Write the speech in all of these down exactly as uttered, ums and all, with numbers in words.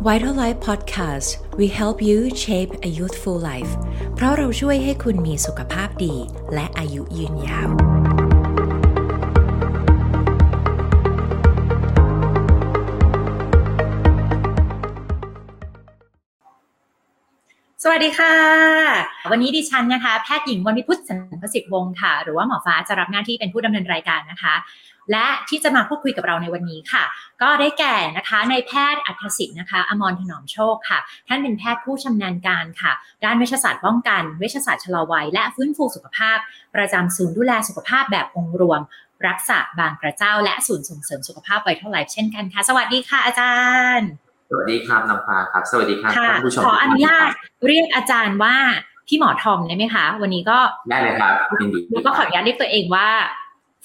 Vital Life Podcast we help you shape a youthful life เพราะเราช่วยให้คุณมีสุขภาพดีและอายุยืนยาวสวัสดีค่ะวันนี้ดิฉันนะคะแพทย์หญิงวรวิพุฒสันประสิทธิ์วงศ์ค่ะหรือว่าหมอฟ้าจะรับหน้าที่เป็นผู้ดำเนินรายการนะคะและที่จะมาพูดคุยกับเราในวันนี้ค่ะก็ได้แก่นะคะนายแพทย์อัธสิทธิ์นะคะอมรถนอมโชคค่ะท่านเป็นแพทย์ผู้ชำนาญการค่ะด้านเวชศาสตร์ป้องกันเวชศาสตร์ชะลอวัยและฟื้นฟูสุขภาพประจำศูนย์ดูแลสุขภาพแบบองค์รวมรักษาบางกระเจ้าและศูนย์ส่งเสริมสุขภาพ Vital Life เช่นกันค่ะสวัสดีค่ะอาจารย์สวัสดีครับนำพาครับสวัสดีครับท่านผู้ชมขออนุญาตเรียกอาจารย์ว่าพี่หมอทอมได้ไหมคะวันนี้ก็ได้เลยครับแล้วก็ขออนุญาตเรียกตัวเองว่า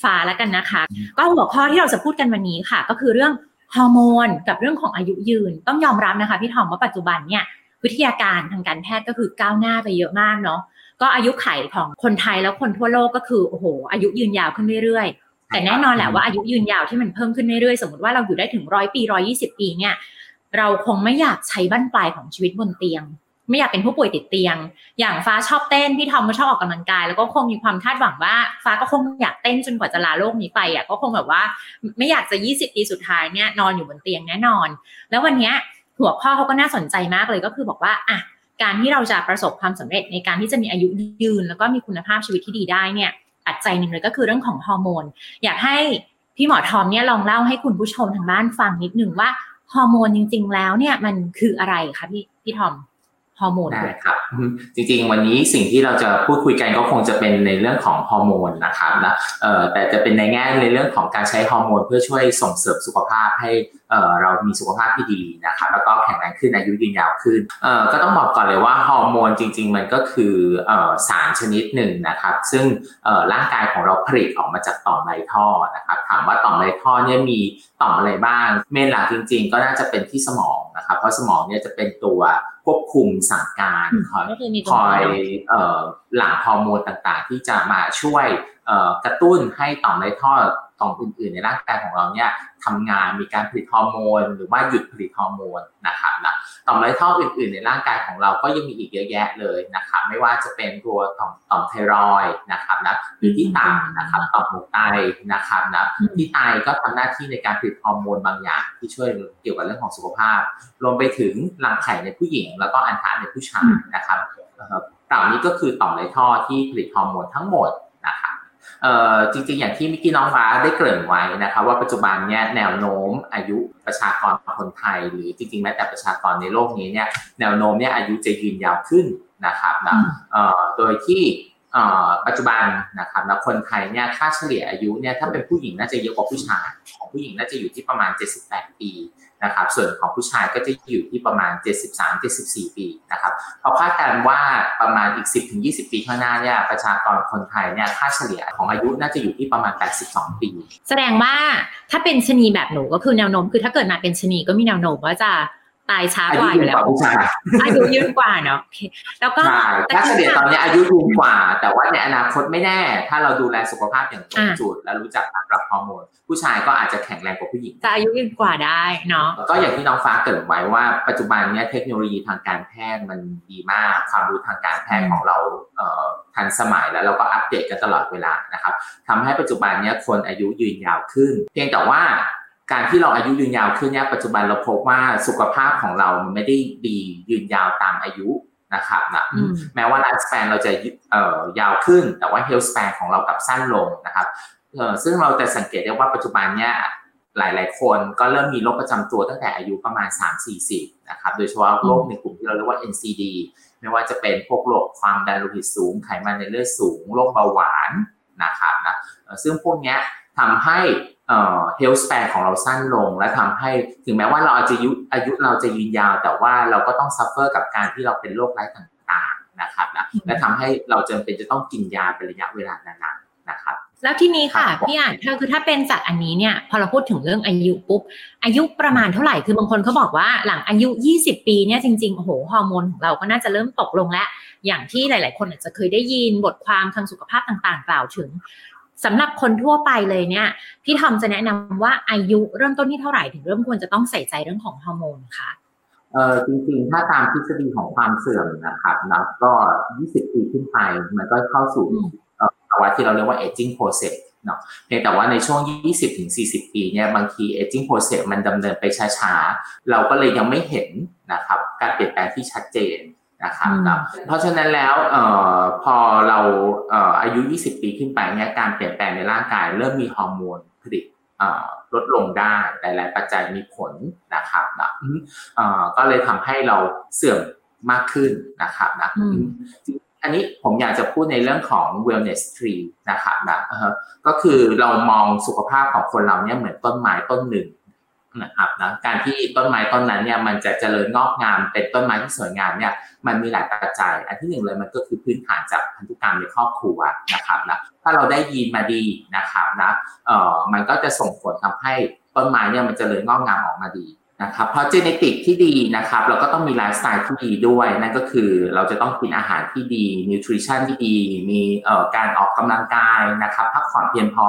ฟ้าแล้วกันนะคะก็หัวข้อที่เราจะพูดกันวันนี้ค่ะก็คือเรื่องฮอร์โมนกับเรื่องของอายุยืนต้องยอมรับนะคะพี่ทอมว่าปัจจุบันเนี่ยวิทยาการทางการแพทย์ก็คือก้าวหน้าไปเยอะมากเนาะก็อายุไขของคนไทยแล้วคนทั่วโลกก็คือโอ้โหอายุยืนยาวขึ้นเรื่อยๆแต่แน่นอนแหละว่าอายุยืนยาวที่มันเพิ่มขึ้นเรื่อยๆสมมติว่าเราอยู่ได้ถึงร้อยปีหนึ่งร้อยยี่สิบปีเนี่ยเราคงไม่อยากใช้บั้นปลายของชีวิตบนเตียงไม่อยากเป็นผู้ป่วยติดเตียงอย่างฟ้าชอบเต้นพี่ทอมก็ชอบออกกำลังกายแล้วก็คงมีความคาดหวังว่าฟ้าก็คงอยากเต้นจนกว่าจะลาโลกนี้ไปอ่ะก็คงแบบว่าไม่อยากจะยี่สิบปีสุดท้ายเนี่ยนอนอยู่บนเตียงแน่นอนแล้ววันนี้หัวข้อเขาก็น่าสนใจมากเลยก็คือบอกว่าอ่ะการที่เราจะประสบความสำเร็จในการที่จะมีอายุยืนแล้วก็มีคุณภาพชีวิตที่ดีได้เนี่ยปัจจัยหนึ่งเลยก็คือเรื่องของฮอร์โมนอยากให้พี่หมอทอมเนี่ยลองเล่าให้คุณผู้ชมทางบ้านฟังนิดนึงว่าฮอร์โมนจริงๆแล้วเนี่ยมันคืออะไรคะพี่พี่ทอมฮอร์โมนได้ครับจริงๆวันนี้สิ่งที่เราจะพูดคุยกันก็คงจะเป็นในเรื่องของฮอร์โมนนะครับนะเอ่อแต่จะเป็นในแง่ในเรื่องของการใช้ฮอร์โมนเพื่อช่วยส่งเสริมสุขภาพให้เอ่อเรามีสุขภาพที่ดีนะครับแล้วก็แข็งแรงขึ้นอายุยืนยาวขึ้นเอ่อก็ต้องบอกก่อนเลยว่าฮอร์โมนจริงๆมันก็คือเอ่อสารชนิดหนึ่งนะครับซึ่งเอ่อร่างกายของเราผลิตออกมาจากต่อมไรท่อนะครับถามว่าต่อมไรท่อเนี่ยมีต่อมอะไรบ้างเมนหลักจริงๆก็น่าจะเป็นที่สมองนะครับเพราะสมองเนี่ยจะเป็นตัวควบคุมสั่งการคอยคอยเอ่อหลั่งฮอร์โมนต่างๆที่จะมาช่วยเอ่อกระตุ้นให้ต่อมไรท่อต่อมอื่นๆในร่างกายของเราเนี่ยทำงานมีการผลิตฮอร์โมนหรือว่าหยุดผลิตฮอร์โมนนะครับนะต่อมไรท่ออื่นๆในร่างกายของเราก็ยังมีอีกเยอะแยะเลยนะครับไม่ว่าจะเป็นตัวต่อมต่อมไทรอยด์นะครับนะหรือที่ตับนะครับต่อมหัวใจนะครับนะที่ไตก็ทำหน้าที่ในการผลิตฮอร์โมนบางอย่างที่ช่วยเกี่ยวกับเรื่องของสุขภาพรวมไปถึงรังไข่ในผู้หญิงแล้วก็อัณฑะในผู้ชายนะครับต่อมนี้ก็คือต่อมไรท่อที่ผลิตฮอร์โมนทั้งหมดนะครับเอ่อจริงๆอย่างที่มิกกี้น้องฟ้าได้เกริ่นไว้นะคะว่าปัจจุบันเนี่ยแนวโน้มอายุประชากรคนไทยหรือจริงๆแม้แต่ประชากรในโลกนี้เนี่ยแนวโน้มเนี่ยอายุจะยืนยาวขึ้นนะครับนะเอ่อโดยที่เอ่อปัจจุบันนะครับนะคนไทยเนี่ยค่าเฉลี่ยอายุเนี่ยถ้าเป็นผู้หญิงน่าจะเยอะกว่าผู้ชายของผู้หญิงน่าจะอยู่ที่ประมาณเจ็ดสิบแปดปีนะครับส่วนของผู้ชายก็จะอยู่ที่ประมาณ เจ็ดสิบสามถึงเจ็ดสิบสี่ปีนะครับเขาคาดการณ์ว่าประมาณอีก สิบถึงยี่สิบปีข้างหน้าเนี่ยประชากรคนไทยเนี่ยค่าเฉลี่ยของอายุน่าจะอยู่ที่ประมาณแปดสิบสองปีแสดงว่าถ้าเป็นชนีแบบหนูก็คือแนวโน้มคือถ้าเกิดมาเป็นชนีก็มีแนวโน้มว่าจะตายช้ากว่าอยู่แล้วอายุยืนกว่าเนาะแล้วก็ถ้าเฉลี่ยตอนนี้อายุยืนกว่าแต่ว่าในอนาคตไม่แน่ถ้าเราดูแลสุขภาพอย่างตรงจุดและรู้จักการปรับฮอร์โมนผู้ชายก็อาจจะแข็งแรงกว่าผู้หญิงจะอายุยืนกว่าได้เนาะก็อย่างที่น้องฟ้าเกริ่นไว้ว่าปัจจุบันเนี้ยเทคโนโลยีทางการแพทย์มันดีมากความรู้ทางการแพทย์ของเราเอ่อทันสมัยแล้วเราก็อัปเดตกันตลอดเวลานะครับทำให้ปัจจุบันเนี้ยคนอายุยืนยาวขึ้นเพียงแต่ว่าการที่เราอายุยืนยาวขึ้นเนี่ยปัจจุบันเราพบว่าสุขภาพของเรามันไม่ได้ดียืนยาวตามอายุนะครับนะแม้ว่าไลฟ์สแปนเราจะเอ่อยาวขึ้นแต่ว่าเฮลท์สแปนของเรากลับสั้นลงนะครับเอ่อซึ่งเราจะสังเกตได้ว่าปัจจุบันเนี่ยหลายๆคนก็เริ่มมีโรคประจำตัวตั้งแต่อายุประมาณ สามถึงสี่สิบ นะครับโดยเฉพาะโรคในกลุ่มที่เราเรียกว่า เอ็น ซี ดี ไม่ว่าจะเป็นพวกโรคความดันโลหิตสูงไขมันในเลือดสูงโรคเบาหวานนะครับนะซึ่งพวกเนี้ยทำให้เอ่อ health span ของเราสั้นลงและทำให้ถึงแม้ว่าเราอาจจะอายุอายุเราจะยืนยาวแต่ว่าเราก็ต้อง suffer กับการที่เราเป็นโรคร้ายต่างๆนะครับนะและทำให้เราจำเป็นจะต้องกินยาเป็นระยะเวลานานๆนะครับแล้วที่นี้ค่ะพี่อ่านถ้าคือถ้าเป็นจากอันนี้เนี่ยพอเราพูดถึงเรื่องอายุปุ๊บอายุประมาณเท่าไหร่คือบางคนเขาบอกว่าหลังอายุยี่สิบปีเนี่ยจริงๆโอ้โหฮอร์โมนของเราก็น่าจะเริ่มตกลงแล้วอย่างที่หลายๆคนอาจจะเคยได้ยินบทความทางสุขภาพต่างๆกล่าวถึงสำหรับคนทั่วไปเลยเนี่ยพี่ทอมจะแนะนำว่าอายุเริ่มต้นที่เท่าไหร่ถึงเริ่มควรจะต้องใส่ใจเรื่องของฮอร์โมนคะ เออจริงๆถ้าตามทฤษฎีของความเสื่อมนะครับแล้วก็ยี่สิบปีขึ้นไปมันก็เข้าสู่ภาวะที่เราเรียกว่า aging process เนาะเพียงแต่ว่าในช่วง ยี่สิบถึงสี่สิบปีเนี่ยบางที aging process มันดำเนินไปช้าๆเราก็เลยยังไม่เห็นนะครับการเปลี่ยนแปลงที่ชัดเจนนะครับเพราะฉะนั้นแล้วเอ่อพอเราเอ่ออายุยี่สิบปีขึ้นไปเนี่ยการเปลี่ยนแปลงในร่างกายเริ่มมีฮอร์โมนผลิตลดลงได้หลายๆปัจจัยมีผลนะครับนะก็เลยทำให้เราเสื่อมมากขึ้นนะครับนะอันนี้ผมอยากจะพูดในเรื่องของ wellness tree นะครับนะก็คือเรามองสุขภาพของคนเราเนี่ยเหมือนต้นไม้ต้นหนึ่งนะครับนะการที่ต้นไม้ต้นนั้นเนี่ยมันจะเจริญงอกงามเป็นต้นไม้ที่สวยงามเนี่ยมันมีหลายปัจจัยอันที่หนึ่งเลยมันก็คือพื้นฐานจากพันธุกรรมในครอบครัวนะครับนะถ้าเราได้ยีนมาดีนะครับนะเอ่อมันก็จะส่งผลทำให้ต้นไม้เนี่ยมันเจริญงอกงามออกมาดีนะครับเพราะเจเนติกที่ดีนะครับเราก็ต้องมีไลฟ์สไตล์ที่ดีด้วยนั่นก็คือเราจะต้องกินอาหารที่ดีนิวทริชั่นที่ดีมีเอ่อการออกกำลังกายนะครับพักผ่อนเพียงพอ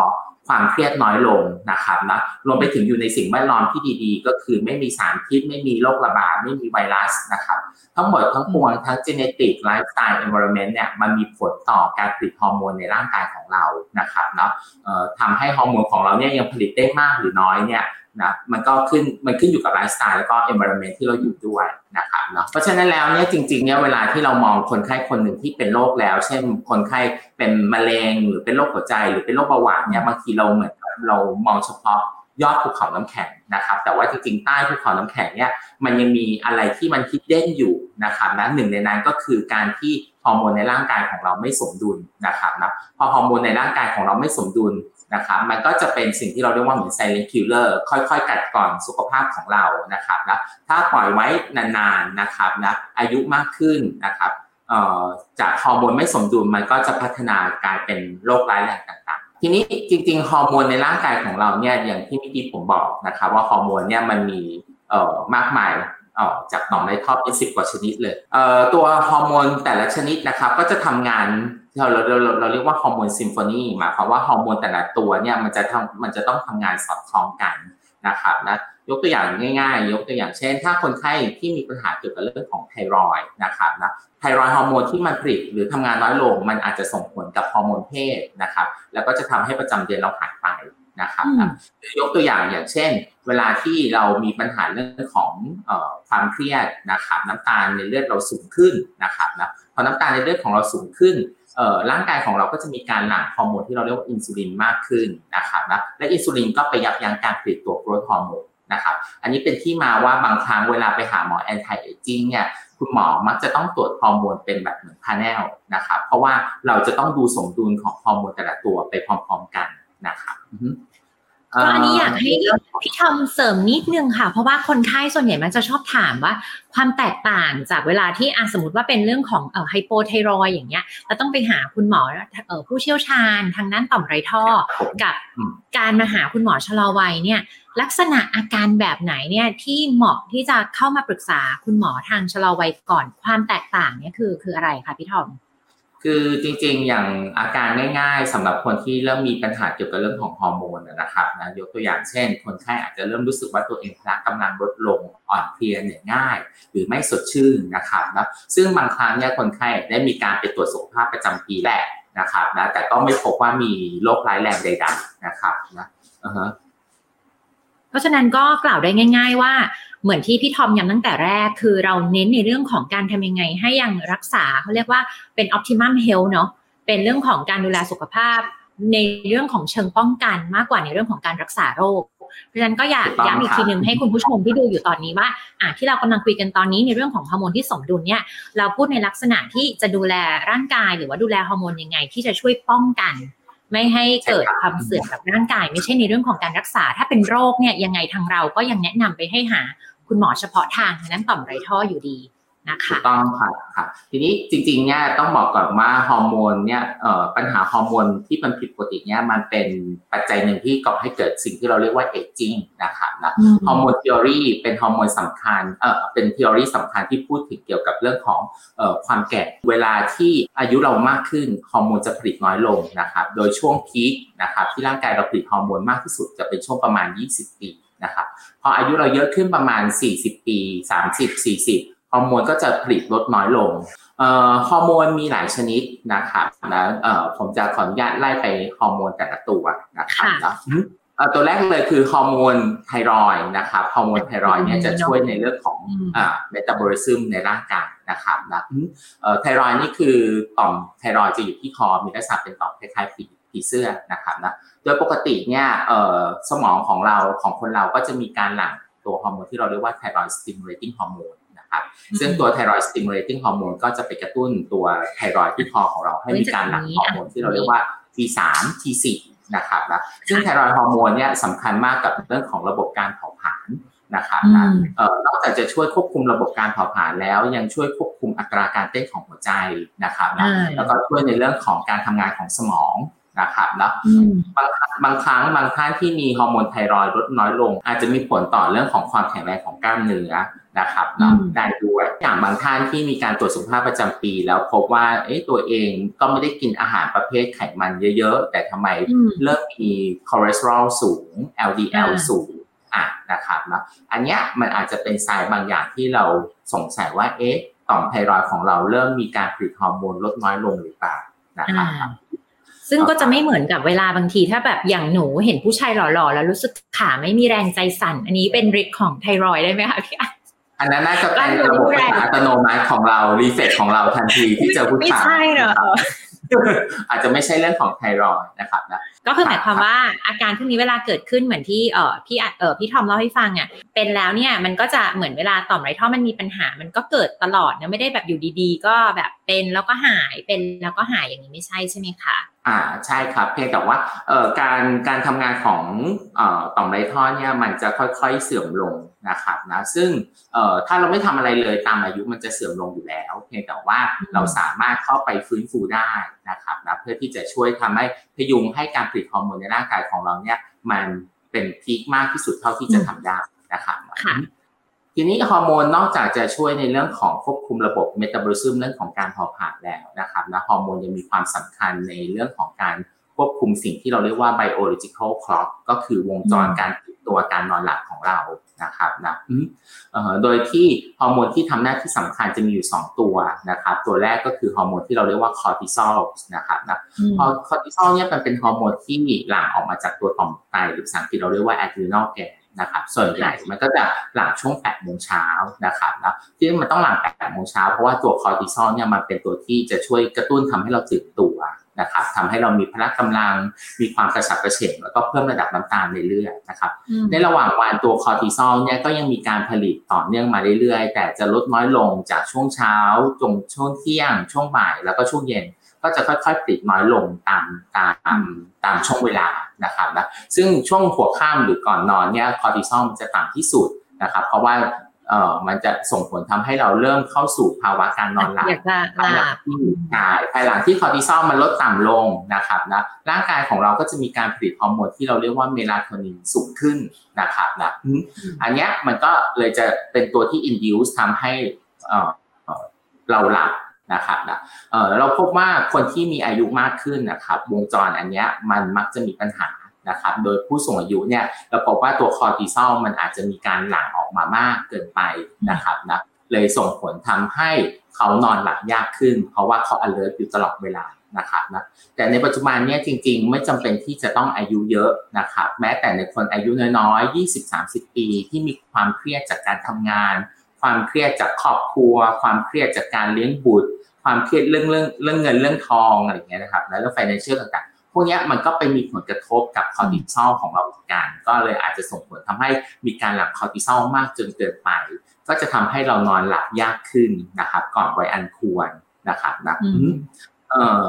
ความเครียดน้อยลงนะครับนะรวมไปถึงอยู่ในสิ่งแวดล้อมที่ดีๆก็คือไม่มีสารพิษไม่มีโรคระบาดไม่มีไวรัสนะครับทั้งหมดทั้งมวลทั้ง genetic lifestyle environment เนี่ยมันมีผลต่อการผลิตฮอร์โมนในร่างกายของเรานะครับเนาะเอ่อทำให้ฮอร์โมนของเราเนี่ยยังผลิตได้มากหรือน้อยเนี่ยนะมันก็ขึ้นมันขึ้นอยู่กับไลฟ์สไตล์แล้วก็ environment ที่เราอยู่ด้วยนะครับเนาะเพราะฉะนั้นแล้วเนี่ยจริงๆเนี่ยเวลาที่เรามองคนไข้คนหนึ่งที่เป็นโรคแล้วเช่นคนไข้เป็นมะเร็งหรือเป็นโรคหัวใจหรือเป็นโรคเบาหวานเนี่ยบางทีเราเหมือนเรามองเฉพาะยอดภูเขาน้ำแข็งนะครับแต่ว่าจริงๆใต้ภูเขาน้ำแข็งเนี่ยมันยังมีอะไรที่มันคิดเด่นอยู่นะครับนะหนึ่งในนั้นก็คือการที่ฮอร์โมนในร่างกายของเราไม่สมดุลนะครับนะพอฮอร์โมนในร่างกายของเราไม่สมดุลนะครับมันก็จะเป็นสิ่งที่เราเรียกว่าเหมือนไซเลนต์คิลเลอร์ค่อยๆกัดกร่อนสุขภาพของเรานะครับนะถ้าปล่อยไว้นานๆนะครับนะอายุมากขึ้นนะครับเอ่อจากฮอร์โมนไม่สมดุลมันก็จะพัฒนากลายเป็นโรคร้ายแรงต่างๆทีนี้จริงๆฮอร์โมนในร่างกายของเราเนี่ยอย่างที่เมื่อกี้ผมบอกนะครับว่าฮอร์โมนเนี่ยมันมีเอ่อมากมายเอ่อจากหนองในท่อเป็นสิบกว่าชนิดเลยเอ่อตัวฮอร์โมนแต่ละชนิดนะครับก็จะทำงานเราเราเราเราเรียกว่าฮอร์โมนซิมโฟนีหมายความว่าฮอร์โมนแต่ละตัวเนี่ยมันจะทำมันจะต้องทำงานสอดคล้องกันนะครับนะยกตัวอย่างง่ายๆยกตัวอย่างเช่นถ้าคนไข้ที่มีปัญหาเกี่ยวกับเรื่องของไทรอยด์นะครับนะไทรอยด์ฮอร์โมนที่มันผลิตหรือทำงานน้อยลงมันอาจจะส่งผลกับฮอร์โมนเพศนะครับแล้วก็จะทำให้ประจำเดือนเราหายไปนะครับนะยกตัวอย่างอย่างเช่นเวลาที่เรามีปัญหาเรื่องของเอ่อความเครียดนะครับน้ำตาลในเลือดเราสูงขึ้นนะครับนะพอน้ำตาลในเลือดของเราสูงขึ้นเอ่อร่างกายของเราก็จะมีการหลั่งฮอร์โมนที่เราเรียกว่าอินซูลินมากขึ้นนะครับนะและอินซูลินก็ไปยับยั้งการผลิตตัวโกรทฮอร์โมนนะครับอันนี้เป็นที่มาว่าบางครั้งเวลาไปหาหมอแอนตี้เอจิ้งเนี่ยคุณหมอมักจะต้องตรวจฮอร์โมนเป็นแบบเหมือนพาแนลนะครับเพราะว่าเราจะต้องดูสมดุลของฮอร์โมนแต่ละตัวไปพร้อมๆกันนะครับก็อันนี้อยากให้พี่ทำเสริมนิดนึงค่ะเพราะว่าคนไข้ส่วนใหญ่มันจะชอบถามว่าความแตกต่างจากเวลาที่สมมติว่าเป็นเรื่องของเอ่อไฮโปไทรอยด์อย่างเงี้ยเราต้องไปหาคุณหมอเอ่อผู้เชี่ยวชาญทางด้านต่อมไรท่อกับการมาหาคุณหมอชะลอวัยเนี่ยลักษณะอาการแบบไหนเนี่ยที่เหมาะที่จะเข้ามาปรึกษาคุณหมอทางชะลอวัยก่อนความแตกต่างเนี่ยคือคืออะไรคะพี่ทอมคือจริงๆอย่างอาการง่ายๆสำหรับคนที่เริ่มมีปัญหาเกี่ยวกับเรื่องของฮอร์โมนนะครับนะยกตัวอย่างเช่นคนไข้อาจจะเริ่มรู้สึกว่าตัวเองพละกำลังลดลงอ่อนเพลียเหนื่อยง่ายหรือไม่สดชื่นนะครับนะซึ่งบางครั้งเนี่ยคนไข้ได้มีการไปตรวจสุขภาพประจำปีแหละนะครับนะแต่ก็ไม่พบว่ามีโรคร้ายแรงใดๆนะครับนะอือฮะเพราะฉะนั้นก็กล่าวได้ง่ายๆว่าเหมือนที่พี่ทอมย้ำตั้งแต่แรกคือเราเน้นในเรื่องของการทำยังไงให้ยังรักษาเขาเรียกว่าเป็น optimum health เนาะเป็นเรื่องของการดูแลสุขภาพในเรื่องของเชิงป้องกันมากกว่าในเรื่องของการรักษาโรคเพราะฉะนั้นก็อยากย้ำอีกทีนึงให้คุณผู้ชมที่ดูอยู่ตอนนี้ว่าอ่ะที่เรากำลังคุยกันตอนนี้ในเรื่องของฮอร์โมนที่สมดุลเนี่ยเราพูดในลักษณะที่จะดูแลร่างกายหรือว่าดูแลฮอร์โมนยังไงที่จะช่วยป้องกันไม่ให้เกิดความเสื่อมกับร่างกายไม่ใช่ในเรื่องของการรักษาถ้าเป็นโรคเนี่ยยังไงทางเราก็ยังแนะนำไปให้หาคุณหมอเฉพาะทางนั้นต่อมไรท่ออยู่ดีนะคะต้องค่ะค่ะทีนี้จริงๆเนี่ยต้องบอกก่อนว่าฮอร์โมนเนี่ยเอ่อปัญหาฮอร์โมนที่มันผิดปกติเนี่ยมันเป็นปัจจัยหนึ่งที่ก่อให้เกิดสิ่งที่เราเรียกว่าเอจจิ้งนะครับนะฮอร์โมนทฤษฎีเป็นฮอร์โมนสำคัญเอ่อเป็นทฤษฎีสำคัญที่พูดถึงเกี่ยวกับเรื่องของเอ่อความแก่เวลาที่อายุเรามากขึ้นฮอร์โมนจะผลิตน้อยลงนะครับโดยช่วงพีคนะครับที่ร่างกายเราผลิตฮอร์โมนมากที่สุดจะเป็นช่วงประมาณยี่สิบปี นะครับพออายุเราเยอะขึ้นประมาณสี่สิบปีสามสิบ สี่สิบฮอร์โมนก็จะผลิตลดน้อยลงเอ่อฮอร์โมนมีหลายชนิดนะครับนะเอ่อผมจะขออนุญาตไล่ไปฮอร์โมนแต่ละตัวนะครับนะเอ่อตัวแรกเลยคือฮอร์โมนไทรอยด์นะครับฮอร์โมนไทรอยด์เนี่ยจะช่วยในเรื่องของอ่าเมตาบอลิซึมในร่างกายนะครับนะเอ่อไทรอยด์นี่คือต่อมไทรอยด์จะอยู่ที่คอมีลักษณะเป็นต่อมคล้ายๆผีผีเสื้อนะครับนะโดยปกติเนี่ยเอ่อสมองของเราของคนเราก็จะมีการหลั่งตัวฮอร์โมนที่เราเรียกว่าไทรอยด์สติมูเลติ้งฮอร์โมนซึ่งตัวไทรอยด์สติมูเลติ้งฮอร์โมนก็จะไปกระตุ้นตัวไทรอยด์ที่คอของเราให้มีการหลั่งฮอร์โมนที่เราเรียกว่า ที สาม ที สี่ นะครับนะซึ่งไทรอยด์ฮอร์โมนเนี่ยสำคัญมากกับเรื่องของระบบการเผาผลาญนะครับนะเอ่อนอกจากจะช่วยควบคุมระบบการเผาผลาญแล้วยังช่วยควบคุมอัตราการเต้นของหัวใจนะครับนะแล้วก็ช่วยในเรื่องของการทำงานของสมองนะครับนะบางบางครั้งบางท่านที่มีฮอร์โมนไทรอยด์ลดน้อยลงอาจจะมีผลต่อเรื่องของความแข็งแรงของกล้ามเนื้อนะครับเนาะได้ด้วยอย่างบางท่านที่มีการตรวจสุขภาพประจำปีแล้วพบว่าเอ๊ะตัวเองก็ไม่ได้กินอาหารประเภทไขมันเยอะๆแต่ทำไมเริ่มมีคอเลสเตอรอลสูง แอล ดี แอล สูงอ่ะนะครับเนาะอันเนี้ยมันอาจจะเป็นไซน์บางอย่างที่เราสงสัยว่าเอ๊ะต่อมไทรอยด์ของเราเริ่มมีการผลิตฮอร์โมนลดน้อยลงหรือเปล่านะครับซึ่งก็จะไม่เหมือนกับเวลาบางทีถ้าแบบอย่างหนูเห็นผู้ชายหล่อๆแล้วรู้สึกขาไม่มีแรงใจสั่นอันนี้เป็นฤทธิ์ของไทรอยด์ได้ไหมคะพี่อันอันนั้นน่าจะเป็นระบบอัตโนมัติของเรารีเฟกของเราทันทีที่เจอผู้ชายไม่ใช่เหรออาจจะไม่ใช่เรื่องของไทรอยด์นะครับนะก็คือหมายความว่าอาการพวกนี้เวลาเกิดขึ้นเหมือนที่เอ่อพี่เอ่อพี่ทอมเล่าให้ฟังอ่ะเป็นแล้วเนี่ยมันก็จะเหมือนเวลาต่อมไรท่อมันมีปัญหามันก็เกิดตลอดนะไม่ได้แบบอยู่ดีๆก็แบบเป็นแล้วก็หายเป็นแล้วก็หายอย่างนี้ไม่ใช่ใช่ไหมคะอ่าใช่ครับเพียงแต่ว่าเอ่อการการทำงานของเอ่อต่อมไรท่อเนี่ยมันจะค่อยๆเสื่อมลงนะครับนะซึ่งเอ่อถ้าเราไม่ทำอะไรเลยตามอายุมันจะเสื่อมลงอยู่แล้วเพียงแต่ว่าเราสามารถเข้าไปฟื้นฟูได้นะครับนะเพื่อที่จะช่วยทำให้พยุงให้การผลิตฮอร์โมนในร่างกายของเราเนี่ยมันเป็นพีคมากที่สุดเท่าที่จะทำได้นะครับทีนี้ฮอร์โมนนอกจากจะช่วยในเรื่องของควบคุมระบบเมตาบอลิซึมเรื่องของการเผาผลาญแล้วนะครับนะฮอร์โมนยังมีความสำคัญในเรื่องของการควบคุมสิ่งที่เราเรียกว่า biological clock ก็คือวงจรการตื่นตัวการนอนหลับของเรานะครับนะเอ่อโดยที่ฮอร์โมนที่ทำหน้าที่สำคัญจะมีอยู่สองตัวนะครับตัวแรกก็คือฮอร์โมนที่เราเรียกว่าคอร์ติซอลนะครับนะพอคอร์ติซอลเนี่ยมันเป็นฮอร์โมนที่หลั่งออกมาจากตัวต่อมไตหรือภาษาอังกฤษเราเรียกว่า adrenal glandนะครับส่วนใหญ่มันก็จะหลังช่วงแปดโมงเช้านะครับนะที่มันต้องหลังแปดโมงเช้าเพราะว่าตัวคอร์ติซอลเนี่ยมันเป็นตัวที่จะช่วยกระตุ้นทำให้เราตื่นตัวนะครับทำให้เรามีพละกำลังมีความกระฉับกระเฉงแล้วก็เพิ่มระดับน้ำตาลเรื่อยๆนะครับในระหว่างวันตัวคอร์ติซอลเนี่ยก็ยังมีการผลิตต่อเนื่องมาเรื่อยๆแต่จะลดน้อยลงจากช่วงเช้าจนช่วงเที่ยงช่วงบ่ายแล้วก็ช่วงเย็นก็จะค่อยๆผลิตน้อยลงตามตามตามช่วงเวลานะครับนะซึ่งช่วงหัวค่ำหรือก่อนนอนเนี่ยคอร์ติซอลมันจะต่ำที่สุดนะครับเพราะว่าเอ่อมันจะส่งผลทำให้เราเริ่มเข้าสู่ภาวะการนอนหลับภายหลังที่กายภายหลังที่คอร์ติซอลมันลดต่ำลงนะครับนะร่างกายของเราก็จะมีการผลิตฮอร์โมนที่เราเรียกว่าเมลาโทนินสูงขึ้นนะครับนะอันเนี้ยมันก็เลยจะเป็นตัวที่ induce ทำให้เอ่อเราหลับนะครับนะ เอ่อ เราพบว่าคนที่มีอายุมากขึ้นนะครับวงจรอันเนี้ยมันมักจะมีปัญหานะครับโดยผู้สูงอายุเนี่ยเราพบว่าตัวคอร์ติซอลมันอาจจะมีการหลั่งออกมามากเกินไปนะครับนะเลยส่งผลทำให้เขานอนหลับยากขึ้นเพราะว่าเขา alert อยู่ตลอดเวลานะครับนะแต่ในปัจจุบันเนี่ยจริงๆไม่จำเป็นที่จะต้องอายุเยอะนะครับแม้แต่ในคนอายุน้อยๆ ยี่สิบ สามสิบ ปีที่มีความเครียดจากการทำงานความเครียดจากครอบครัวความเครียดจากการเลี้ยงบุตรความเครียดเรื่องเรื่องเรื่องเงินเรื่องทองอะไรอย่างเงี้ยนะครับแล้วก็ financial ต่างๆพวกนี้มันก็ไปมีผลกระทบกับคอร์ติซอลของเราเหมือนกันก็เลยอาจจะส่งผลทำให้มีการหลั่งคอร์ติซอลมากจนเกินไปก็จะทำให้เรานอนหลับยากขึ้นนะครับก่อนวัยอันควรนะครับนะเอ่อ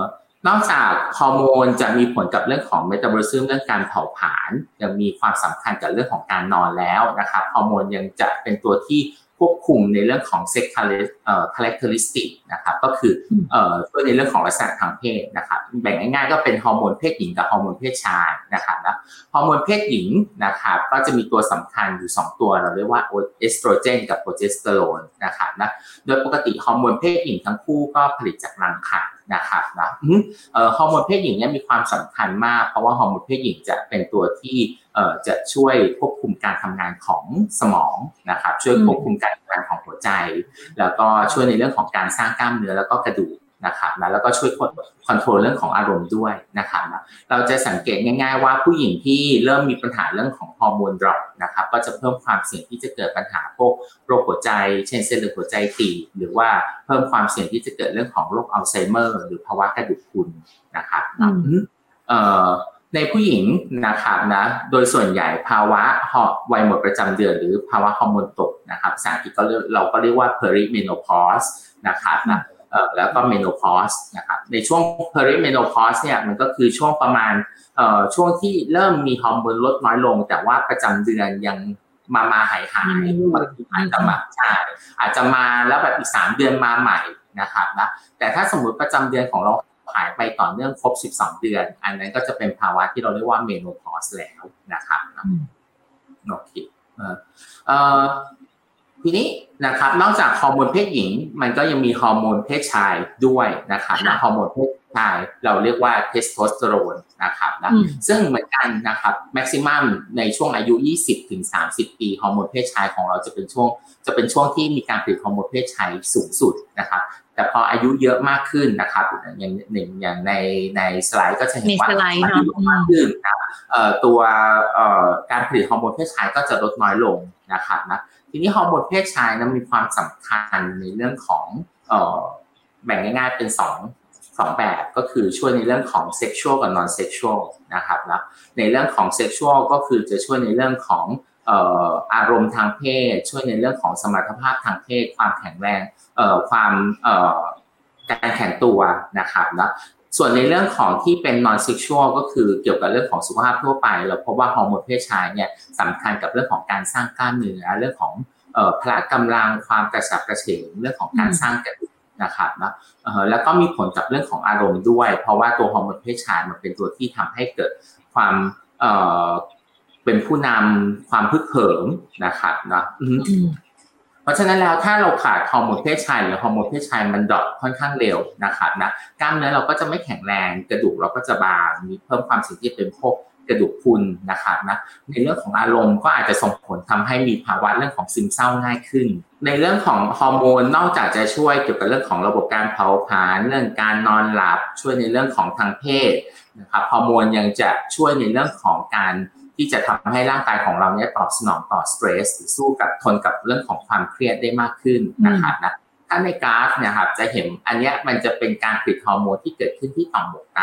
นอกจากฮอร์โมนจะมีผลกับเรื่องของเมตาบอลิซึมเรื่องการเผาผลาญยังมีความสำคัญกับเรื่องของการนอนแล้วนะครับฮอร์โมนยังจะเป็นตัวที่ควบคุมในเรื่องของเซ็กซ์คาแรคเตอริสติกนะครับก็คือช่วยในเรื่องของลักษณะทางเพศนะครับแบ่งง่ายๆก็เป็นฮอร์โมนเพศหญิงกับฮอร์โมนเพศชายนะครับนะฮอร์โมนเพศหญิงนะครับก็จะมีตัวสำคัญอยู่สองตัวเราเรียกว่าเอสโตรเจนกับโปรเจสเตอโรนนะครับนะโดยปกติฮอร์โมนเพศหญิงทั้งคู่ก็ผลิตจากรังไข่ นะครับนะฮอร์โมนเพศหญิงเนี่ยมีความสำคัญมากเพราะว่าฮอร์โมนเพศหญิงจะเป็นตัวที่จะช่วยควบคุมการทำงานของสมองนะครับช่วยควบคุมการทำงานของหัวใจแล้วก็ช่วยในเรื่องของการสร้างกล้ามเนื้อแล้วก็กระดูกนะครับนะแล้วก็ช่วยควบคุมเรื่องของอารมณ์ด้วยนะครับนะเราจะสังเกตง่ายๆว่าผู้หญิงที่เริ่มมีปัญหาเรื่องของฮอร์โมนดรอปนะครับก็จะเพิ่มความเสี่ยงที่จะเกิดปัญหาพวกโรคหัวใจเช่นเส้นเลือดหัวใจตีบหรือว่าเพิ่มความเสี่ยงที่จะเกิดเรื่องของโรคอัลไซเมอร์หรือภาวะกระดูกพรุนนะครับเอ่อในผู้หญิงนะครับนะโดยส่วนใหญ่ภาวะวัยหมดประจำเดือนหรือภาวะฮอร์โมนตกนะครับภาษาอังกฤษก็เราก็เรียกว่า perimenopause นะครับนะแล้วก็ menopause นะครับในช่วง perimenopause เนี่ยมันก็คือช่วงประมาณช่วงที่เริ่มมีฮอร์โมนลดน้อยลงแต่ว่าประจำเดือนยังมามาหายหายบางทีอาจจะมาใช่อาจจะมาแล้วแบบอีกสามเดือนมาใหม่นะครับนะแต่ถ้าสมมุติประจำเดือนของเราหายไปต่อเนื่องครบสิบสองเดือนอันนั้นก็จะเป็นภาวะที่เราเรียกว่า menopause แล้วนะครับโอเคเอ่อทีนี้นะครับนอกจากฮอร์โมนเพศหญิงมันก็ยังมีฮอร์โมนเพศชายด้วยนะครับนะฮอร์โมนเพศชายเราเรียกว่าเทสโทสเตอโรนนะครับนะซึ่งเหมือนกันนะครับแม็กซิมัมในช่วงอายุ ยี่สิบถึงสามสิบ ปีฮอร์โมนเพศชายของเราจะเป็นช่วงจะเป็นช่วงที่มีการผลิตฮอร์โมนเพศชายสูงสุดนะครับแต่พออายุเยอะมากขึ้นนะครับอย่างอย่างในในสไลด์ก็จะเห็นว่ามันลดมากขึ้นครับตัวการผลิตฮอร์โมนเพศชายก็จะลดน้อยลงนะครับนะทีนี้ฮอร์โมนเพศชายนะมีความสำคัญในเรื่องของเอ่อแบ่งง่ายๆเป็นสองสองแบบก็คือช่วยในเรื่องของเซ็กชวลกับนอนเซ็กชวลนะครับแล้วในเรื่องของเซ็กชวลก็คือจะช่วยในเรื่องของเอ่ออารมณ์ทางเพศช่วยในเรื่องของสมรรถภาพทางเพศความแข็งแรงเอ่อความเอ่อการแข็งตัวนะครับแล้วส่วนในเรื่องของที่เป็น non-sexual ก็คือเกี่ยวกับเรื่องของสุขภาพทั่วไปเราพบว่าฮอร์โมนเพศชายเนี่ยสำคัญกับเรื่องของการสร้างกล้ามเนื้อเรื่องของเอ่อพละกำลังความกระฉับกระเฉงเรื่องของการสร้างกระดูกนะครับนะเอ่อแล้วก็มีผลกับเรื่องของอารมณ์ด้วยเพราะว่าตัวฮอร์โมนเพศชายมันเป็นตัวที่ทำให้เกิดความเอ่อเป็นผู้นำความพึกเหิมนะครับนะเพราะฉะนั้นแล้วถ้าเราขาดฮอร์โมนเพศชายหรือฮอร์โมนเพศชายมันดรอปค่อนข้างเร็วนะครับนะกล้ามเนื้อเราก็จะไม่แข็งแรงกระดูกเราก็จะบางมีเพิ่มความเสี่ยงที่เป็นพวกกระดูกพรุนนะครับนะในเรื่องของอารมณ์ก็อาจจะส่งผลทำให้มีภาวะเรื่องของซึมเศร้าง่ายขึ้นในเรื่องของฮอร์โมนนอกจากจะช่วยเกี่ยวกับเรื่องของระบบการเผาผลาญเรื่องการนอนหลับช่วยในเรื่องของทางเพศนะครับฮอร์โมนยังจะช่วยในเรื่องของการที่จะทำให้ร่างกายของเราเนี่ยตอบสนองต่อสเตรสหรือสู้กับทนกับเรื่องของความเครียดได้มากขึ้นนะครับนะถ้าในกราฟเนี่ยครับจะเห็นอันเนี้ยมันจะเป็นการผลิตฮอร์โมนที่เกิดขึ้นที่ต่อมหมวกไต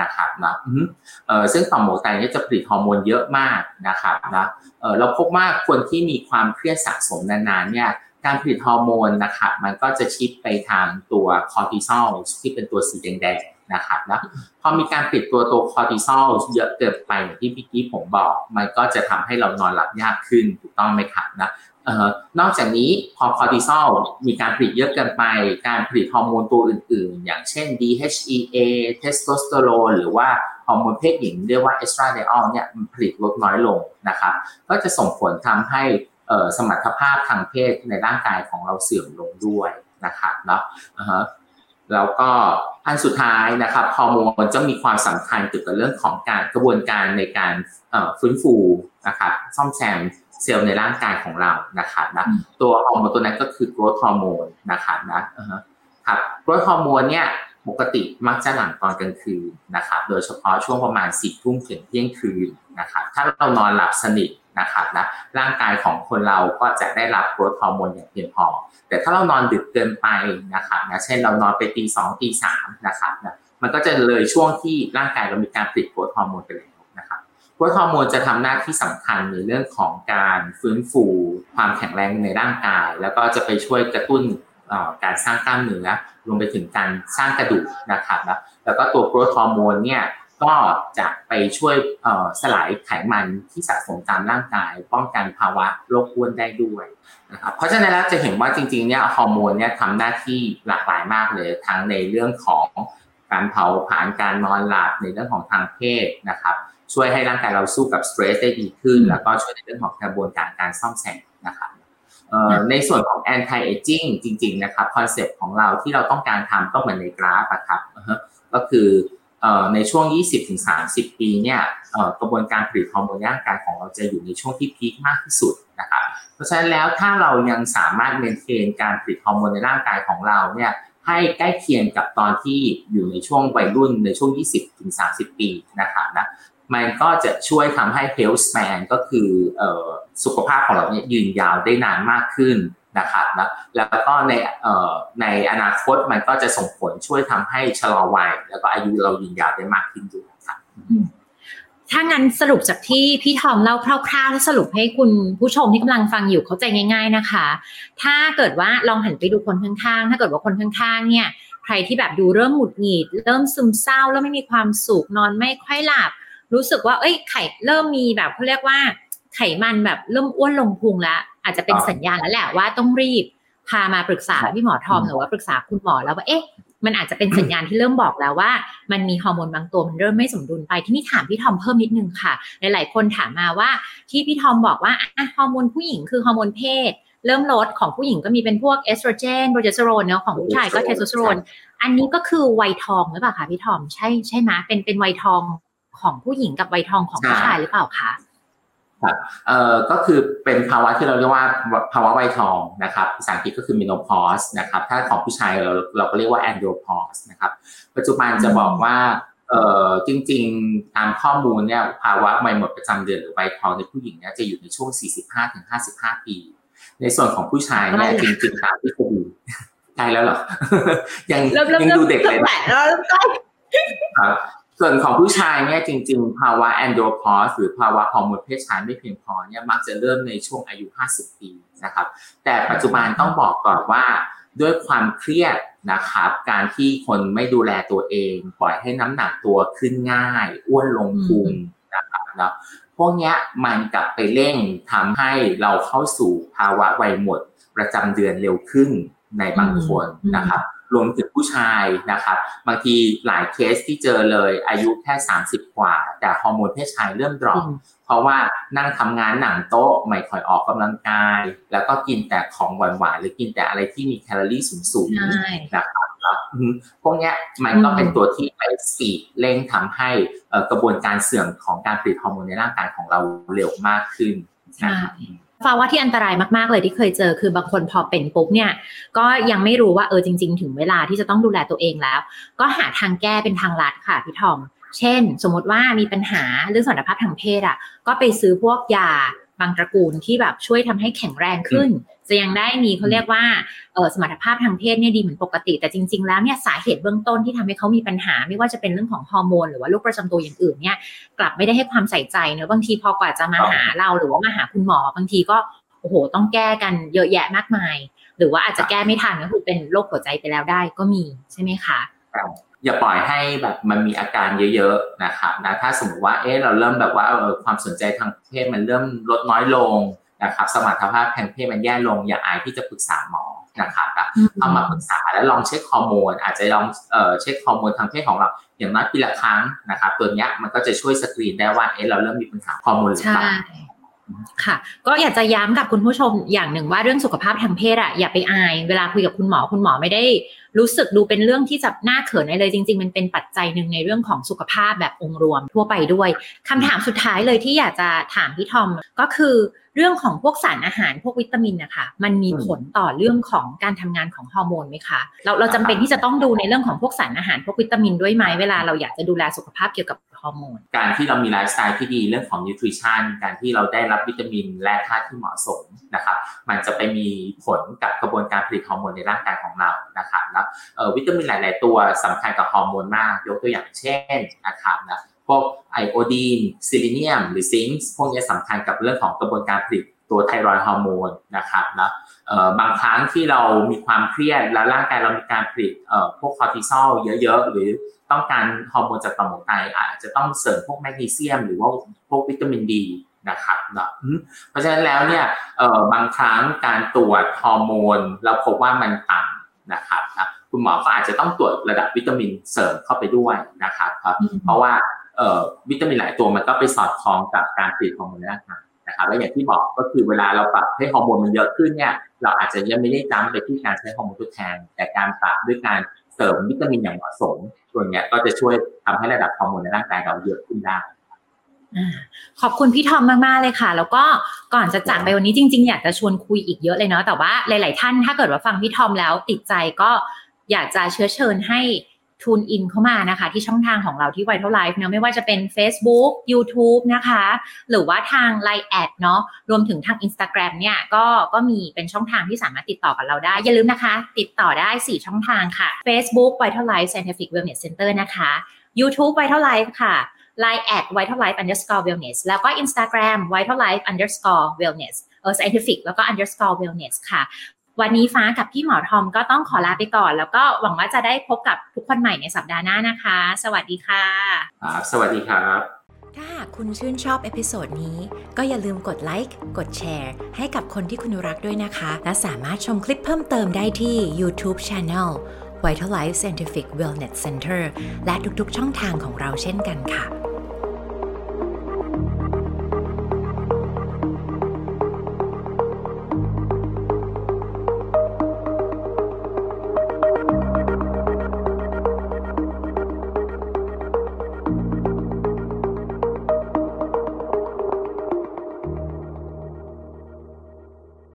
นะครับนะเอ่อซึ่งต่อมหมวกไตเนี่ยจะผลิตฮอร์โมนเยอะมากนะครับนะเอ่อเราพบว่าคนที่มีความเครียดสะสมนานๆเนี่ยการผลิตฮอร์โมนนะครับมันก็จะชิปไปทางตัวคอร์ติซอลที่เป็นตัวสีแดงๆนะครับแล้วพอมีการปิดตัวตัวคอร์ติซอลเยอะเกินไปอย่างที่พี่กี้ผมบอกมันก็จะทำให้เรานอนหลับยากขึ้นถูกต้องไหมครับนะเอ่อนอกจากนี้พอคอร์ติซอลมีการผลิตเยอะเกินไปการผลิตฮอร์โมนตัวอื่นๆอย่างเช่น ดี เอช อี เอ เทสโทสเตอโรนหรือว่าฮอร์โมนเพศหญิงเรียกว่าเอสตราเดออลเนี่ยมันผลิตลดน้อยลงนะครับก็จะส่งผลทำให้เอ่อสมรรถภาพทางเพศในร่างกายของเราเสื่อมลงด้วยนะครับเนาะแล้วก็อันสุดท้ายนะครับฮอร์โมนจะมีความสำคัญเกี่ยวกับเรื่องของการกระบวนการในการฟื้นฟูนะครับซ่อมแซมเซลล์ในร่างกายของเรานะครับนะตัวฮอร์โมนตัวนั้นก็คือโกรทฮอร์โมนนะครับนะครับโกรทฮอร์โมนเนี่ยปกติมักจะหลั่งตอนกลางคืนนะครับโดยเฉพาะช่วงประมาณสี่ทุ่มถึงเที่ยงคืนนะครับถ้าเรานอนหลับสนิทนะครับนะร่างกายของคนเราก็จะได้รับโกรทฮอร์โมนอย่างเพียงพอแต่ถ้าเรานอนดึกเกินไปนะครับนะเช่นเรานอนไปตีสองตีสามนะครับนะมันก็จะเลยช่วงที่ร่างกายเรามีการผลิตโกรทฮอร์โมนไปแล้วนะครับโกรทฮอร์โมนจะทำหน้าที่สำคัญในเรื่องของการฟื้นฟูความแข็งแรงในร่างกายแล้วก็จะไปช่วยกระตุ้นการสร้างกล้ามเนื้อรวมไปถึงการสร้างกระดูกนะครับนะแล้วก็ตัวโกรทฮอร์โมนเนี่ยก็จะไปช่วยสลายไขมันที่สะสมตามร่างกายป้องกันภาวะโรคอ้วนได้ด้วยนะครับเพราะฉะนั้นแล้วจะเห็นว่าจริงๆเนี่ยฮอร์โมนเนี่ยทำหน้าที่หลากหลายมากเลยทั้งในเรื่องของการเผาผลาญการนอนหลับในเรื่องของทางเพศนะครับช่วยให้ร่างกายเราสู้กับสเตรสได้ดีขึ้นแล้วก็ช่วยในเรื่องของกระบวนการการซ่อมแซมนะครับ ในส่วนของ anti aging จริงๆนะครับคอนเซ็ปต์ของเราที่เราต้องการทำก็เหมือนในกราฟอะครับก็คือในช่วง ยี่สิบถึงสามสิบ ปีเนี่ยกระบวนการผลิตฮอร์โมนร่างกายของเราจะอยู่ในช่วงที่พีคมากที่สุดนะครับเพราะฉะนั้นแล้วถ้าเรายังสามารถเมนเทนการผลิตฮอร์โมนในร่างกายของเราเนี่ยให้ใกล้เคียงกับตอนที่อยู่ในช่วงวัยรุ่นในช่วง ยี่สิบถึงสามสิบ ปีนะครับนะมันก็จะช่วยทำให้ health span ก็คือสุขภาพของเราเนี่ยยืนยาวได้นานมากขึ้นนะครับนะแล้วก็ในในอนาคตมันก็จะส่งผลช่วยทำให้ชะลอวัยแล้วก็อายุเรายืนยาวได้มากขึ้นด้วยครับถ้างั้นสรุปจากที่พี่ทอมเล่าคร่าวๆและสรุปให้คุณผู้ชมที่กำลังฟังอยู่เข้าใจง่ายๆนะคะถ้าเกิดว่าลองหันไปดูคนข้างๆถ้าเกิดว่าคนข้างๆเนี่ยใครที่แบบดูเริ่มหงุดหงิดเริ่มซึมเศร้าแล้วไม่มีความสุขนอนไม่ค่อยหลับรู้สึกว่าเอ้ยไข่เริ่มมีแบบเขาเรียกว่าไขมันแบบเริ่มอ้วนลงพุงแล้วอาจจะเป็นสัญญาณแล้วแหละว่าต้องรีบพามาปรึกษาพี่หมอทอมหรือว่าปรึกษาคุณหมอแล้วว่าเอ๊ะมันอาจจะเป็นสัญญาณที่เริ่มบอกแล้วว่ามันมีฮอร์โมนบางตัวมันเริ่มไม่สมดุลไปที่นี่ถามพี่ทอมเพิ่มนิดนึงค่ะหลายๆคนถามมาว่าที่พี่ทอมบอกว่าอ่ะฮอร์โมนผู้หญิงคือฮอร์โมนเพศเริ่มลดของผู้หญิงก็มีเป็นพวกเอสโตรเจนโปรเจสเตอโรนเนาะของผู้ชายก็เทสโทสเตอโรนอันนี้ก็คือวัยทองหรือเปล่าคะพี่ทอมใช่ใช่มั้ยเป็นเป็นวัยทองของผู้หญิงกับวัยทองของผู้ชายหรือเปล่าคะครับเอ่อก็คือเป็นภาวะที่เราเรียกว่าภาวะวัยทองนะครับภาษาอังกฤษก็คือ menopause นะครับถ้าของผู้ชายเราเราก็เรียกว่า andropause นะครับปัจจุบันจะบอกว่าเอ่อจริงๆตามข้อมูลเนี่ยภาวะวัยหมดประจำเดือนหรือวัยทองในผู้หญิงเนี่ยจะอยู่ในช่วง สี่สิบห้าถึงห้าสิบห้า ปีในส่วนของผู้ชายเนี่ยจริงๆตามที่ดูได้แล้วเหรอยังยังดูเด็กเลยครับส่วนของผู้ชายเนี่ยจริงๆภาวะ andropause หรือภาวะฮอร์โมนเพศชายไม่เพียงพอเนี่ยมักจะเริ่มในช่วงอายุห้าสิบปีนะครับแต่ปัจจุบันต้องบอกก่อนว่าด้วยความเครียดนะครับการที่คนไม่ดูแลตัวเองปล่อยให้น้ำหนักตัวขึ้นง่ายอ้วนลงพุงนะครับแล้วพวกเนี้ยมันกลับไปเร่งทำให้เราเข้าสู่ภาวะวัยหมดประจำเดือนเร็วขึ้นในบางคนนะครับรวมถึงผู้ชายนะครับบางทีหลายเคสที่เจอเลยอายุแค่สามสิบกว่าแต่ฮอร์โมนเพศชายเริ่มดรอปเพราะว่านั่งทำงานหนังโต๊ะไม่ค่อยออกกำลังกายแล้วก็กินแต่ของหวานๆหรือกินแต่อะไรที่มีแคลอรี่สูงๆนะครับพวกนี้มันก็เป็นตัวที่ไปสีเร่งทำให้กระบวนการเสื่อมของการผลิตฮอร์โมนในร่างกายของเราเร็วมากขึ้นนะครับภาวะที่อันตรายมากๆเลยที่เคยเจอคือบางคนพอเป็นปุ๊บเนี่ยก็ยังไม่รู้ว่าเออจริงๆถึงเวลาที่จะต้องดูแลตัวเองแล้วก็หาทางแก้เป็นทางลัดค่ะพี่ทอมเช่นสมมติว่ามีปัญหาเรื่องสุขภาพทางเพศอ่ะก็ไปซื้อพวกยาบางตระกูลที่แบบช่วยทำให้แข็งแรงขึ้นจะยังได้มีเขาเรียกว่าเออสมรรถภาพทางเพศเนี่ยดีเหมือนปกติแต่จริงๆแล้วเนี่ยสาเหตุเบื้องต้นที่ทำให้เขามีปัญหาไม่ว่าจะเป็นเรื่องของฮอร์โมนหรือว่าโรคประจำตัวอย่างอื่นเนี่ยกลับไม่ได้ให้ความใส่ใจเนอะบางทีพอกว่าจะมาหาเราหรือว่ามาหาคุณหมอบางทีก็โอ้โหต้องแก้กันเยอะแยะมากมายหรือว่าอาจจะแก้ไม่ทันก็คือเป็นโรคหัวใจไปแล้วได้ก็มีใช่ไหมคะอย่าปล่อยให้แบบมันมีอาการเยอะๆนะครับนะถ้าสมมติว่าเออเราเริ่มแบบว่าความสนใจทางเพศมันเริ่มลดน้อยลงนะครับสมรรถภาพทางเพศมันแย่ลงอย่าอายที่จะปรึกษาหมอนะครับนะเอามาปรึกษาแล้วลองเช็คฮอร์โมนอาจจะลองเอ่อเช็คฮอร์โมนทางเพศของเราอย่างน้อยปีละครั้งนะครับตัวเนี้ยมันก็จะช่วยสกรีนได้ว่าเออเราเริ่มมีปัญหาฮอร์โมนหรือเปล่าค่ะก็อยากจะย้ำกับคุณผู้ชมอย่างหนึ่งว่าเรื่องสุขภาพทางเพศอ่ะอย่าไปอายเวลาคุยกับคุณหมอคุณหมอไม่ได้รู้สึกดูเป็นเรื่องที่จับหน้าเขินอะไรเลยจริงๆมันเป็นปัจจัยหนึ่งในเรื่องของสุขภาพแบบองค์รวมทั่วไปด้วยคำถามสุดท้ายเลยที่อยากจะถามพี่ทอมก็คือเรื่องของพวกสารอาหารพวกวิตามินนะคะมันมีผลต่อเรื่องของการทำงานของฮอร์โมนไหมคะเราเราจำเป็นที่จะต้องดูในเรื่องของพวกสารอาหารพวกวิตามินด้วยไหมเวลาเราอยากจะดูแลสุขภาพเกี่ยวกับฮอร์โมนการที่เรามีไลฟ์สไตล์ที่ดีเรื่องของนิวทริชั่นการที่เราได้รับวิตามินและธาตุที่เหมาะสมนะครับมันจะไปมีผลกับกระบวนการผลิตฮอร์โมนในร่างกายของเรานะครับแล้ววิตามินหลายๆตัวสำคัญกับฮอร์โมนมากยกตัวอย่างเช่นนะครับนะพวกไอโอดีนซิลิเนียมหรือซิงค์พวกนี้สำคัญกับเรื่องของกระบวนการผลิตตัวไทรอยด์ฮอร์โมนนะครับนะบางครั้งที่เรามีความเครียดและร่างกายเรามีการผลิตพวกคอร์ติซอลเยอะๆหรือต้องการฮอร์โมนจากต่อมหมวกไตอาจจะต้องเสริมพวกแมกนีเซียมหรือว่าพวกวิตามินดีนะครับนะเพราะฉะนั้นแล้วเนี่ยบางครั้งการตรวจฮอร์โมนเราพบว่ามันต่ำนะครับนะคุณหมอก็อาจจะต้องตรวจระดับวิตามินเสริมเข้าไปด้วยนะครับเพราะว่าวิตามินหลายตัวมันก็ไปสอดคล้องกับการผลิตฮอร์โมนนะครับ นะครับและอย่างที่บอกก็คือเวลาเราปรับให้ฮอร์โมนมันเยอะขึ้นเนี่ยเราอาจจะยังไม่ได้จ้ำไปที่การใช้ฮอร์โมนทดแทนแต่การปรับด้วยการเสริมวิตามินอย่างเหมาะสมตัวเนี้ยก็จะช่วยทำให้ระดับฮอร์โมนในร่างกายเราเยอะขึ้นได้ขอบคุณพี่ทอมมากๆเลยค่ะแล้วก็ก่อนจะจากไปวันนี้จริงๆอยากจะชวนคุยอีกเยอะเลยเนาะแต่ว่าหลายๆท่านถ้าเกิดว่าฟังพี่ทอมแล้วติดใจก็อยากจะเชื้อเชิญให้ทูนอินเข้ามานะคะที่ช่องทางของเราที่ Vital Life เนาะไม่ว่าจะเป็น Facebook YouTube นะคะหรือว่าทาง ไลน์ แอด เนาะรวมถึงทาง Instagram เนี่ยก็ก็มีเป็นช่องทางที่สามารถติดต่อกับเราได้อย่าลืมนะคะติดต่อได้สี่ช่องทางค่ะ Facebook Vital Life Scientific Wellness Center นะคะ YouTube Vital Life ค่ะไลน์ at vitallife_wellness แล้วก็ Instagram vitallife_wellness เออ scientific แล้วก็ underscore wellness ค่ะวันนี้ฟ้ากับพี่หมอทอมก็ต้องขอลาไปก่อนแล้วก็หวังว่าจะได้พบกับทุกคนใหม่ในสัปดาห์หน้านะคะสวัสดีค่ะครับสวัสดีครับถ้าคุณชื่นชอบเอพิโซดนี้ก็อย่าลืมกดไลค์กดแชร์ให้กับคนที่คุณรักด้วยนะคะและสามารถชมคลิปเพิ่มเติมได้ที่ YouTube Channel VitalLife Scientific Wellness Center และทุกๆช่องทางของเราเช่นกันค่ะ